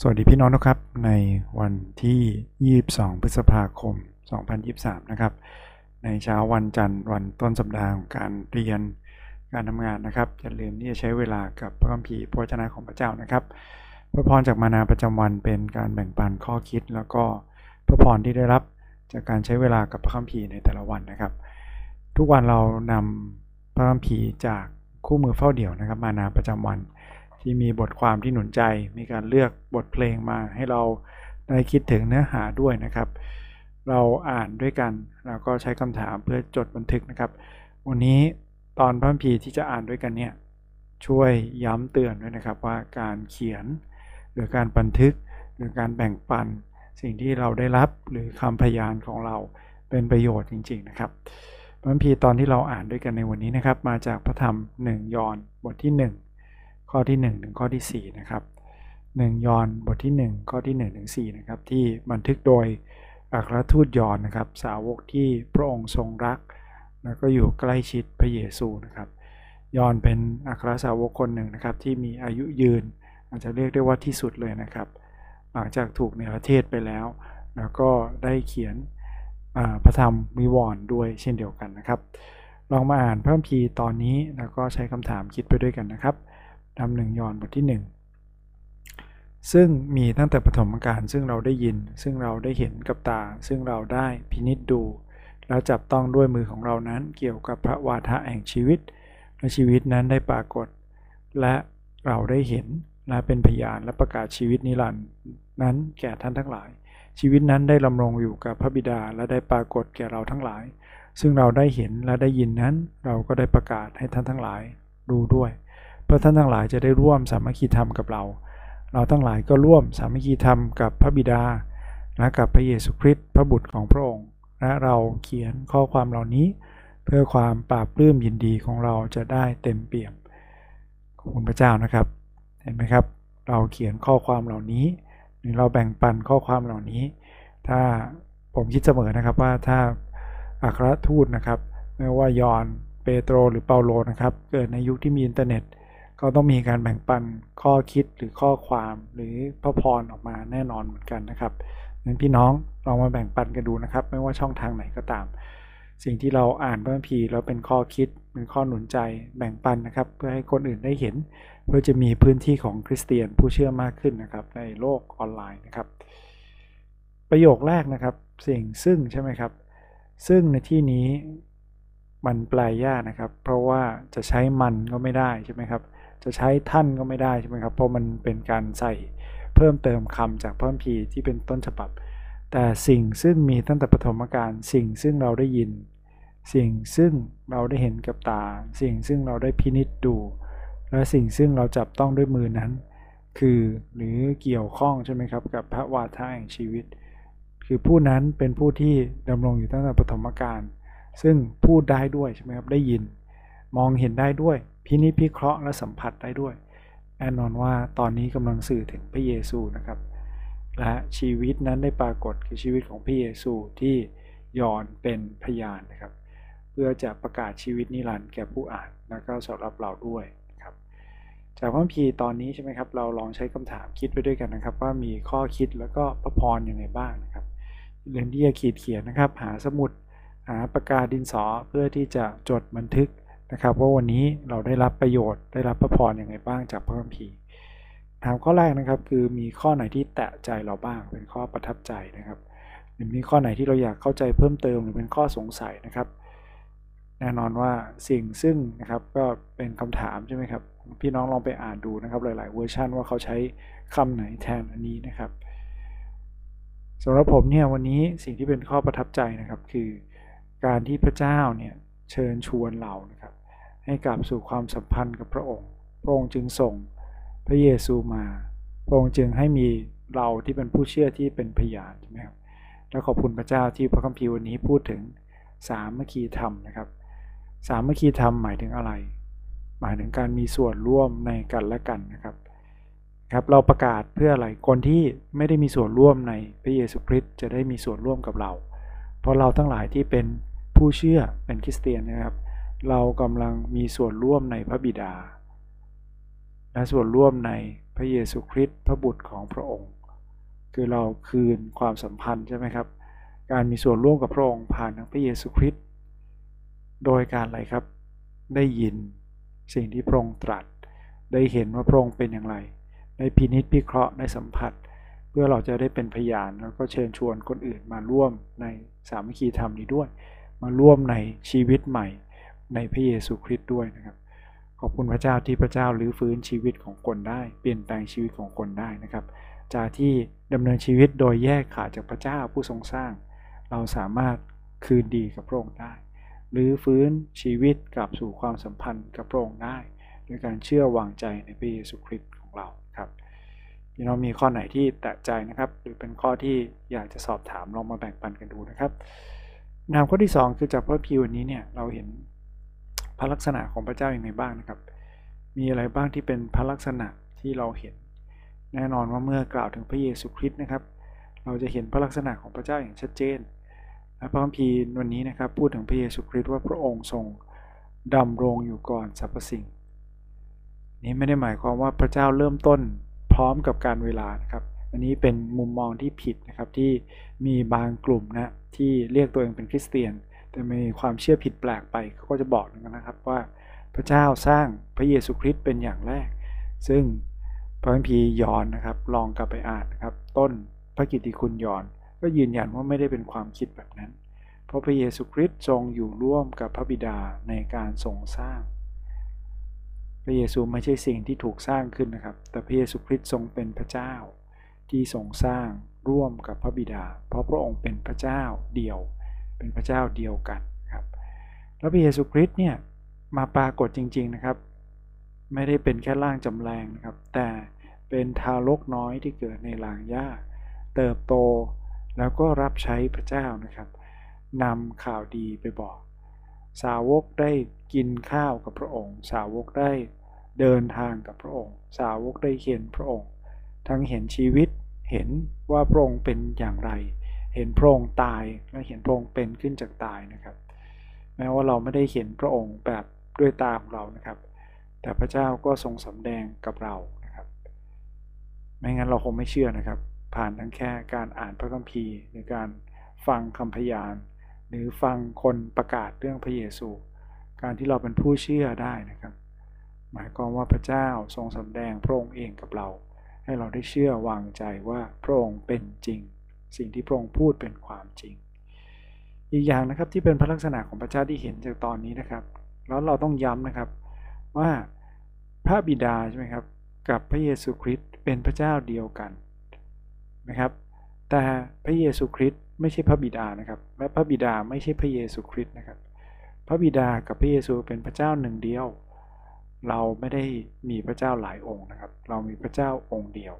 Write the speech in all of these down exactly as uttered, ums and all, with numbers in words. สวัสดีพี่น้องนะครับในวันที่ยี่สิบสองพฤษภาคมสองพันยี่สิบสามนะครับในเช้าวันจันทร์วันต้นสัปดาห์ของการเรียนการทำงานนะครับอย่าลืมที่จะใช้เวลากับพระคัมภีร์พระวจนะของพระเจ้านะครับพระพรจากมานาประจำวันเป็นการแบ่งปันข้อคิดแล้วก็พระพรที่ได้รับจากการใช้เวลากับพระคัมภีร์ในแต่ละวันนะครับทุกวันเรานำพระคัมภีร์จากคู่มือเฝ้าเดี่ยวนะครับมานาประจำวันที่มีบทความที่หนุนใจมีการเลือกบทเพลงมาให้เราได้คิดถึงเนื้อหาด้วยนะครับเราอ่านด้วยกันแล้วก็ใช้คำถามเพื่อจดบันทึกนะครับวันนี้ตอนพระคัมภีร์ที่จะอ่านด้วยกันเนี่ยช่วยย้ำเตือนด้วยนะครับว่าการเขียนหรือการบันทึกหรือการแบ่งปันสิ่งที่เราได้รับหรือคำพยานของเราเป็นประโยชน์จริงๆนะครับพระคัมภีร์ตอนที่เราอ่านด้วยกันในวันนี้นะครับมาจากพระธรรมหนึ่งยอห์นบทที่หนึ่งข้อที่หนึ่งถึงข้อที่สี่นะครับหนึ่งยอห์นบทที่หนึ่งข้อที่หนึ่งถึงสี่นะครับที่บันทึกโดยอัครทูตยอห์นนะครับสาวกที่พระองค์ทรงรักแล้วก็อยู่ใกล้ชิดพระเยซูนะครับยอห์นเป็นอัครสาวกคนหนึ่งนะครับที่มีอายุยืนอาจจะเรียกได้ว่าที่สุดเลยนะครับหลังจากถูกเนรเทศไปแล้วแล้วก็ได้เขียนพระธรรมวิวรณ์ด้วยเช่นเดียวกันนะครับลองมาอ่านพระคัมภีร์ตอนนี้แล้วก็ใช้คำถามคิดไปด้วยกันนะครับธรรมหนึ่งยอห์นบทที่หนึ่งซึ่งมีตั้งแต่ปฐมกาลซึ่งเราได้ยินซึ่งเราได้เห็นกับตาซึ่งเราได้พินิจดูแล้วจับต้องด้วยมือของเรานั้นเกี่ยวกับพระวาทะแห่งชีวิตและชีวิตนั้นได้ปรากฏและเราได้เห็นและเป็นพยานและประกาศชีวิตนิรันดร์นั้นแก่ท่านทั้งหลายชีวิตนั้นได้ดำรงอยู่กับพระบิดาและได้ปรากฏแก่เราทั้งหลายซึ่งเราได้เห็นและได้ยินนั้นเราก็ได้ประกาศให้ท่านทั้งหลายดูด้วยเพื่อท่านทั้งหลายจะได้ร่วมสามัคคีธรรมกับเราเราทั้งหลายก็ร่วมสามัคคีธรรมกับพระบิดาและกับพระเยซูคริสต์พระบุตรของพระองค์และเราเขียนข้อความเหล่านี้เพื่อความปราบปลื้มยินดีของเราจะได้เต็มเปี่ยมขอบคุณพระเจ้านะครับเห็นไหมครับเราเขียนข้อความเหล่านี้หรือเราแบ่งปันข้อความเหล่านี้ถ้าผมคิดเสมอนะครับว่าถ้าอัครทูตนะครับไม่ว่ายอห์นเปโตรหรือเปาโลนะครับเกิดในยุคที่มีอินเทอร์เน็ตก็ต้องมีการแบ่งปันข้อคิดหรือข้อความหรือพระพรออกมาแน่นอนเหมือนกันนะครับงั้นพี่น้องเรามาแบ่งปันกันดูนะครับไม่ว่าช่องทางไหนก็ตามสิ่งที่เราอ่านพระคัมภีร์แล้วเป็นข้อคิดเป็นข้อหนุนใจแบ่งปันนะครับเพื่อให้คนอื่นได้เห็นเพื่อจะมีพื้นที่ของคริสเตียนผู้เชื่อมากขึ้นนะครับในโลกออนไลน์นะครับประโยคแรกนะครับสิ่งซึ่งใช่ไหมครับซึ่งในที่นี้มันแปลยากนะครับเพราะว่าจะใช้มันก็ไม่ได้ใช่ไหมครับจะใช้ท่านก็ไม่ได้ใช่ไหมครับเพราะมันเป็นการใส่เพิ่มเติมคำจากพระคัมภีร์ที่เป็นต้นฉบับแต่สิ่งซึ่งมีตั้งแต่ปฐมกาลสิ่งซึ่งเราได้ยินสิ่งซึ่งเราได้เห็นกับตาสิ่งซึ่งเราได้พินิจดูและสิ่งซึ่งเราจับต้องด้วยมือนั้นคือหรือเกี่ยวข้องใช่ไหมครับกับพระวาทะแห่งชีวิตคือผู้นั้นเป็นผู้ที่ดำรงอยู่ตั้งแต่ปฐมกาลซึ่งพูดได้ด้วยใช่ไหมครับได้ยินมองเห็นได้ด้วยพินิจพิเคราะห์และสัมผัสได้ด้วยแน่นอนว่าตอนนี้กำลังสื่อถึงพระเยซูนะครับและชีวิตนั้นได้ปรากฏคือชีวิตของพระเยซูที่ยอห์นเป็นพยานนะครับเพื่อจะประกาศชีวิตนิรันดร์แก่ผู้อ่านและก็สำหรับเราด้วยนะครับจากพระคัมภีร์ตอนนี้ใช่ไหมครับเราลองใช้คำถามคิดไปด้วยกันนะครับว่ามีข้อคิดแล้วก็พระพรอย่างไรบ้างนะครับเรียนที่จะขีดเขียนนะครับหาสมุดหาปากกาดินสอเพื่อที่จะจดบันทึกนะครับว่าวันนี้เราได้รับประโยชน์ได้รับพระพรอย่างไรบ้างจากพระคัมภีร์ถามข้อแรกนะครับคือมีข้อไหนที่แตะใจเราบ้างเป็นข้อประทับใจนะครับหรือมีข้อไหนที่เราอยากเข้าใจเพิ่มเติมหรือเป็นข้อสงสัยนะครับแน่นอนว่าสิ่งซึ่งนะครับก็เป็นคำถามใช่ไหมครับพี่น้องลองไปอ่านดูนะครับหลายๆเวอร์ชันว่าเขาใช้คำไหนแทนอันนี้นะครับสำหรับผมเนี่ยวันนี้สิ่งที่เป็นข้อประทับใจนะครับคือการที่พระเจ้าเนี่ยเชิญชวนเรานะครับให้กลับสู่ความสัมพันธ์กับพระองค์พระองค์จึงส่งพระเยซูมาพระองค์จึงให้มีเราที่เป็นผู้เชื่อที่เป็นพยานใช่ไหมครับและขอบคุณพระเจ้าที่พระคัมภีร์วันนี้พูดถึงสามัคคีธรรมนะครับสามัคคีธรรมหมายถึงอะไรหมายถึงการมีส่วนร่วมในกันและกันนะครับครับเราประกาศเพื่ออะไรคนที่ไม่ได้มีส่วนร่วมในพระเยซูคริสต์จะได้มีส่วนร่วมกับเราเพราะเราทั้งหลายที่เป็นผู้เชื่อเป็นคริสเตียนนะครับเรากำลังมีส่วนร่วมในพระบิดา และส่วนร่วมในพระเยซูคริสต์พระบุตรของพระองค์คือเราคืนความสัมพันธ์ใช่ไหมครับการมีส่วนร่วมกับพระองค์ผ่านทางพระเยซูคริสต์โดยการอะไรครับได้ยินสิ่งที่พระองค์ตรัสได้เห็นว่าพระองค์เป็นอย่างไรได้พินิจพิเคราะห์ได้สัมผัสเพื่อเราจะได้เป็นพยานแล้วก็เชิญชวนคนอื่นมาร่วมในสามัคคีธรรมนี้ด้วยมาร่วมในชีวิตใหม่ในพระเยซูคริสต์ด้วยนะครับขอบคุณพระเจ้าที่พระเจ้ารื้อฟื้นชีวิตของคนได้เปลี่ยนแปลงชีวิตของคนได้นะครับจากที่ดำเนินชีวิตโดยแยกขาดจากพระเจ้าผู้ทรงสร้างเราสามารถคืนดีกับพระองค์ได้หรือฟื้นชีวิตกลับสู่ความสัมพันธ์กับพระองค์ได้โดยการเชื่อวางใจในพระเยซูคริสต์ของเราครับพี่น้องมีข้อไหนที่แตะใจนะครับหรือเป็นข้อที่อยากจะสอบถามลองมาแบ่งปันกันดูนะครับแนวข้อที่สองคือจากพระพีวันนี้เนี่ยเราเห็นพระลักษณะของพระเจ้าอย่างไรบ้างนะครับมีอะไรบ้างที่เป็นพระลักษณะที่เราเห็นแน่นอนว่าเมื่อกล่าวถึงพระเยซูคริสต์นะครับเราจะเห็นพระลักษณะของพระเจ้าอย่างชัดเจนและพระคัมภีร์วันนี้นะครับพูดถึงพระเยซูคริสต์ว่าพระองค์ทรงดำรงอยู่ก่อนสรรพสิ่งนี้ไม่ได้หมายความว่าพระเจ้าเริ่มต้นพร้อมกับการเวลานะครับอันนี้เป็นมุมมองที่ผิดนะครับที่มีบางกลุ่มนะที่เรียกตัวเองเป็นคริสเตียนแต่มีความเชื่อผิดแปลกไปเขาก็จะบอกนะครับว่าพระเจ้าสร้างพระเยซูคริสต์เป็นอย่างแรกซึ่งพระคัมภีร์ยอห์นนะครับลองกลับไปอ่านนะครับต้นพระกิตติคุณยอห์นก็ยืนยันว่าไม่ได้เป็นความคิดแบบนั้นเพราะพระเยซูคริสต์ทรงอยู่ร่วมกับพระบิดาในการทรงสร้างพระเยซูไม่ใช่สิ่งที่ถูกสร้างขึ้นนะครับแต่พระเยซูคริสต์ทรงเป็นพระเจ้าที่ทรงสร้างร่วมกับพระบิดาเพราะพระองค์เป็นพระเจ้าเดียวเป็นพระเจ้าเดียวกันครับแล้วพระเยซูคริสต์เนี่ยมาปรากฏจริงๆนะครับไม่ได้เป็นแค่ร่างจำแรงนะครับแต่เป็นทารกน้อยที่เกิดในหลังหญ้าเติบโตแล้วก็รับใช้พระเจ้านะครับนำข่าวดีไปบอกสาวกได้กินข้าวกับพระองค์สาวกได้เดินทางกับพระองค์สาวกได้เห็นพระองค์ทั้งเห็นชีวิตเห็นว่าพระองค์เป็นอย่างไรเห็นพระองค์ตายและเห็นพระองค์เป็นขึ้นจากตายนะครับแม้ว่าเราไม่ได้เห็นพระองค์แบบด้วยตาของเรานะครับแต่พระเจ้าก็ทรงสำแดงกับเรานะครับไม่งั้นเราคงไม่เชื่อนะครับผ่านทั้งแค่การอ่านพระคัมภีร์หรือการฟังคำพยานหรือฟังคนประกาศเรื่องพระเยซูการที่เราเป็นผู้เชื่อได้นะครับหมายความว่าพระเจ้าทรงสำแดงพระองค์เองกับเราให้เราได้เชื่อวางใจว่าพระองค์เป็นจริงสิ่งที่พระองค์พูดเป็นความจริงอีกอย่างนะครับที่เป็นพระลักษณะของพระเจ้าที่เห็นจากตอนนี้นะครับแล้วเราต้องย้ำนะครับว่าพระบิดาใช่ไหมครับกับพระเยซูคริสต์เป็นพระเจ้าเดียวกันนะครับแต่พระเยซูคริสต์ไม่ใช่พระบิดานะครับและพระบิดาไม่ใช่พระเยซูคริสต์นะครับพระบิดากับพระเยซูเป็นพระเจ้าหนึ่งเดียวเราไม่ได้มีพระเจ้าหลายองค์นะครับเรามีพระเจ้าองค์เดียว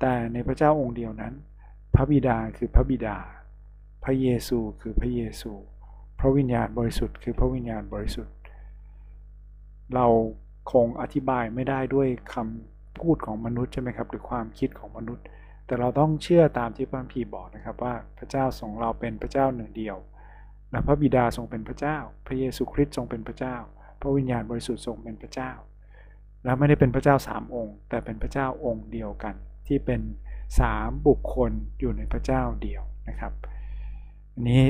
แต่ในพระเจ้าองค์เดียวนั้นพระบิดาคือพระบิดาพระเยซูคือพระเยซูพระวิญญาณบริสุทธิ์คือพระวิญญาณบริสุทธิ์เราคงอธิบายไม่ได้ด้วยคำพูดของมนุษย์ใช่ไหมครับหรือความคิดของมนุษย์แต่เราต้องเชื่อตามที่พระคัมภีร์บอกนะครับว่าพระเจ้าทรงเราเป็นพระเจ้าหนึ่งเดียวและพระบิดาทรงเป็นพระเจ้าพระเยซูคริสต์ทรงเป็นพระเจ้าพระวิญญาณบริสุทธิ์ทรงเป็นพระเจ้าและไม่ได้เป็นพระเจ้าสามองค์แต่เป็นพระเจ้าองค์เดียวกันที่เป็นสามบุคคลอยู่ในพระเจ้าเดียวนะครับอันนี้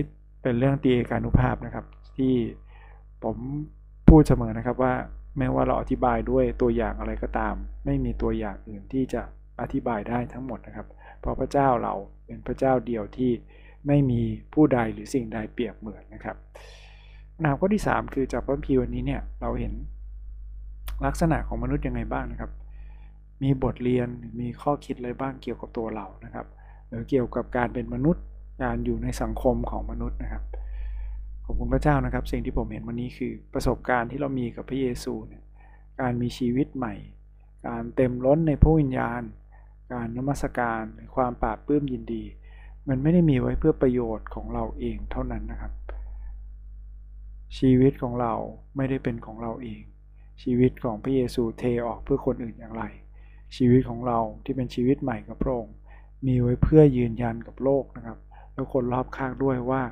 เป็นเรื่องตีเอกานุภาพนะครับที่ผมพูดเสมอนะครับว่าแม้ว่าเราอธิบายด้วยตัวอย่างอะไรก็ตามไม่มีตัวอย่างอื่นที่จะอธิบายได้ทั้งหมดนะครับเพราะพระเจ้าเราเป็นพระเจ้าเดียวที่ไม่มีผู้ใดหรือสิ่งใดเปรียบเหมือนนะครับนามข้อที่สามคือจากพระคัมภีร์วันนี้เนี่ยเราเห็นลักษณะของมนุษย์ยังไงบ้างนะครับมีบทเรียนมีข้อคิดอะไรบ้างเกี่ยวกับตัวเรานะครับหรือเกี่ยวกับการเป็นมนุษย์การอยู่ในสังคมของมนุษย์นะครับขอบคุณพระเจ้านะครับสิ่งที่ผมเห็นวันนี้คือประสบการณ์ที่เรามีกับพระเยซูเนี่ยการมีชีวิตใหม่การเต็มล้นในพระวิญญาณการนมัสการความปราบปลื้มยินดีมันไม่ได้มีไว้เพื่อประโยชน์ของเราเองเท่านั้นนะครับชีวิตของเราไม่ได้เป็นของเราเองชีวิตของพระเยซูเทออกเพื่อคนอื่นอย่างไรชีวิตของเราที่เป็นชีวิตใหม่กับพระองค์มีไว้เพื่อยืนยันกับโลกนะครับและคนรอบข้างด้วยว่า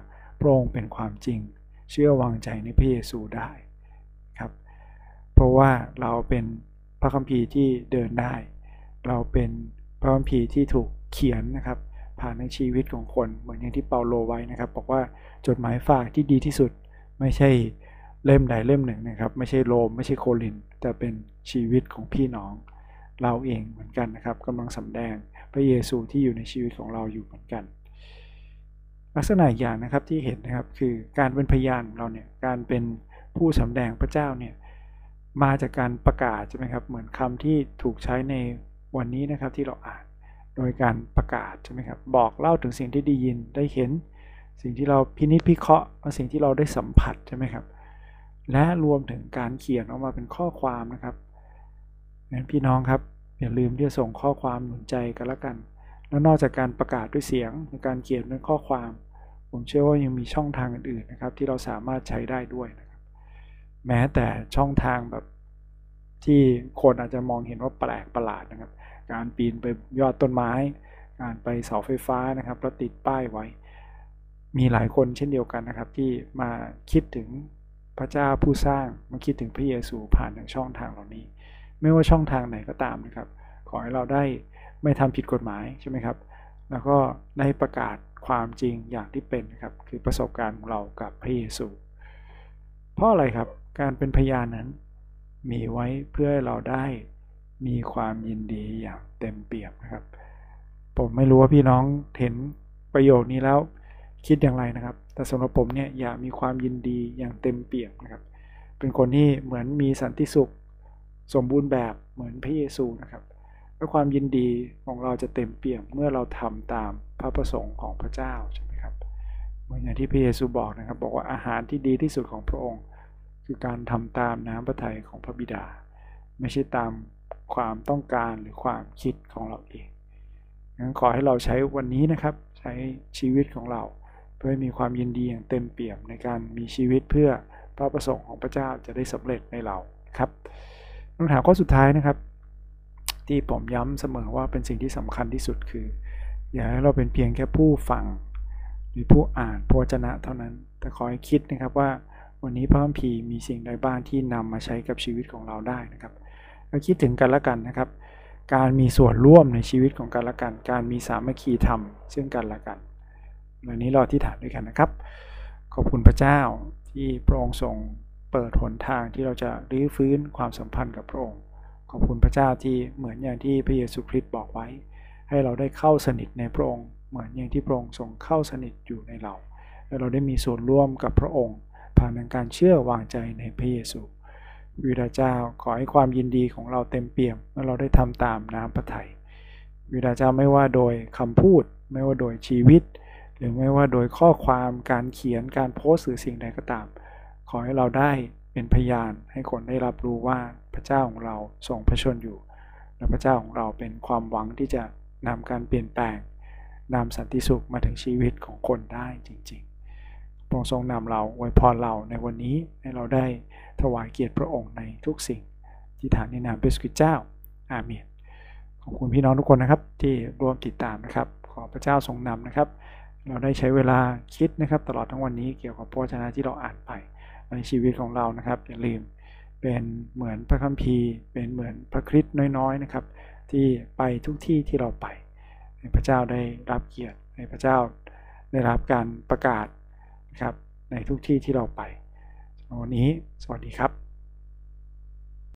พระองค์เป็นความจริงเชื่อวางใจในพระเยซูได้ครับเพราะว่าเราเป็น พระคัมภีร์ที่เดินได้เราเป็นพระคัมภีร์ที่ถูกเขียนนะครับผ่านในชีวิตของคนเหมือนอย่างที่เปาโลไว้นะครับบอกว่าจดหมายฝากที่ดีที่สุดไม่ใช่เล่มใดเล่มหนึ่งนะครับไม่ใช่โรมไม่ใช่โครินธ์แต่เป็นชีวิตของพี่น้องเราเองเหมือนกันนะครับกำลังสำแดงพระเยซูที่อยู่ในชีวิตของเราอยู่เหมือนกันลักษณะอย่างนะครับที่เห็นนะครับคือการเป็นพยานของเราเนี่ยการเป็นผู้สำแดงพระเจ้าเนี่ยมาจากการประกาศใช่ไหมครับเหมือนคำที่ถูกใช้ในวันนี้นะครับที่เราอ่านโดยการประกาศใช่ไหมครับบอกเล่าถึงสิ่งที่ได้ยินได้เห็นสิ่งที่เราพินิจพิเคราะห์สิ่งที่เราได้สัมผัสใช่ไหมครับและรวมถึงการเขียนออกมาเป็นข้อความนะครับงั้นพี่น้องครับอย่าลืมที่จะส่งข้อความหนุนใจกันละกันแล้วนอกจากการประกาศด้วยเสียงในการเขียนด้วยข้อความผมเชื่อว่ายังมีช่องทางอื่นๆนะครับที่เราสามารถใช้ได้ด้วยนะครับแม้แต่ช่องทางแบบที่คนอาจจะมองเห็นว่าแปลกประหลาดนะครับการปีนไปยอดต้นไม้การไปเสาไฟฟ้านะครับแล้วติดป้ายไว้มีหลายคนเช่นเดียวกันนะครับที่มาคิดถึงพระเจ้าผู้สร้างมาคิดถึงพระเยซูผ่านทางช่องทางเหล่านี้ไม่ว่าช่องทางไหนก็ตามนะครับขอให้เราได้ไม่ทำผิดกฎหมายใช่ไหมครับแล้วก็ได้ประกาศความจริงอย่างที่เป็นนะครับคือประสบการณ์ของเรากับพระเยซูเพราะอะไรครับการเป็นพยานนั้นมีไว้เพื่อเราได้มีความยินดีอย่างเต็มเปี่ยมนะครับผมไม่รู้ว่าพี่น้องเห็นประโยคนี้แล้วคิดอย่างไรนะครับแต่สำหรับผมเนี่ยอยากมีความยินดีอย่างเต็มเปี่ยมนะครับเป็นคนที่เหมือนมีสันติสุขสมบูรณ์แบบเหมือนพระเยซูนะครับและความยินดีของเราจะเต็มเปี่ยมเมื่อเราทำตามพระประสงค์ของพระเจ้าใช่ไหมครับเหมือนอย่างที่พระเยซูบอกนะครับบอกว่าอาหารที่ดีที่สุดของพระองค์คือการทำตามน้ำพระทัยของพระบิดาไม่ใช่ตามความต้องการหรือความคิดของเราเองงั้นขอให้เราใช้วันนี้นะครับใช้ชีวิตของเราเพื่อมีความยินดีอย่างเต็มเปี่ยมในการมีชีวิตเพื่อพระประสงค์ของพระเจ้าจะได้สำเร็จในเราครับคำถามข้อสุดท้ายนะครับที่ผมย้ำเสมอว่าเป็นสิ่งที่สำคัญที่สุดคืออย่าให้เราเป็นเพียงแค่ผู้ฟังหรือผู้อ่านพระวจนะเท่านั้นแต่ขอให้คิดนะครับว่าวันนี้พระคัมภีร์มีสิ่งใดบ้างที่นำมาใช้กับชีวิตของเราได้นะครับเราคิดถึงกันและกันนะครับการมีส่วนร่วมในชีวิตของกันและกันการมีสามัคคีธรรมซึ่งกันและกันวันนี้เราอธิษฐานด้วยกันนะครับขอบคุณพระเจ้าที่พระองค์ทรงเปิดหนทางที่เราจะรื้อฟื้นความสัมพันธ์กับพระองค์ขอบคุณพระเจ้าที่เหมือนอย่างที่พระเยซูคริสต์บอกไว้ให้เราได้เข้าสนิทในพระองค์เหมือนอย่างที่พระองค์ทรงเข้าสนิทอยู่ในเราและเราได้มีส่วนร่วมกับพระองค์ผ่านการเชื่อวางใจในพระเยซูวิดาเจ้าขอให้ความยินดีของเราเต็มเปี่ยมเมื่อเราได้ทำตามน้ำพระทัยวิดาเจ้าไม่ว่าโดยคำพูดไม่ว่าโดยชีวิตหรือไม่ว่าโดยข้อความการเขียนการโพสต์หรือสิ่งใดก็ตามขอให้เราได้เป็นพยานให้คนได้รับรู้ว่าพระเจ้าของเราทรงพระชนอยู่และพระเจ้าของเราเป็นความหวังที่จะนำการเปลี่ยนแปลงนำสันติสุขมาถึงชีวิตของคนได้จริงๆพระองค์ทรงนำเราไว้พอเราในวันนี้ให้เราได้ถวายเกียรติพระองค์ในทุกสิ่งที่ฐานในนามพระคริสต์เจ้าอาเมนขอบคุณพี่น้องทุกคนนะครับที่ร่วมติดตามนะครับขอพระเจ้าทรงนำนะครับเราได้ใช้เวลาคิดนะครับตลอดทั้งวันนี้เกี่ยวกับพระวจนะที่เราอ่านไปในชีวิตของเรานะครับอย่าลืมเป็นเหมือนพระคัมภีร์เป็นเหมือนพระคริสต์น้อยๆนะครับที่ไปทุกที่ที่เราไปให้พระเจ้าได้รับเกียรติให้พระเจ้าได้รับการประกาศนะครับในทุกที่ที่เราไปวันนี้สวัสดีครับ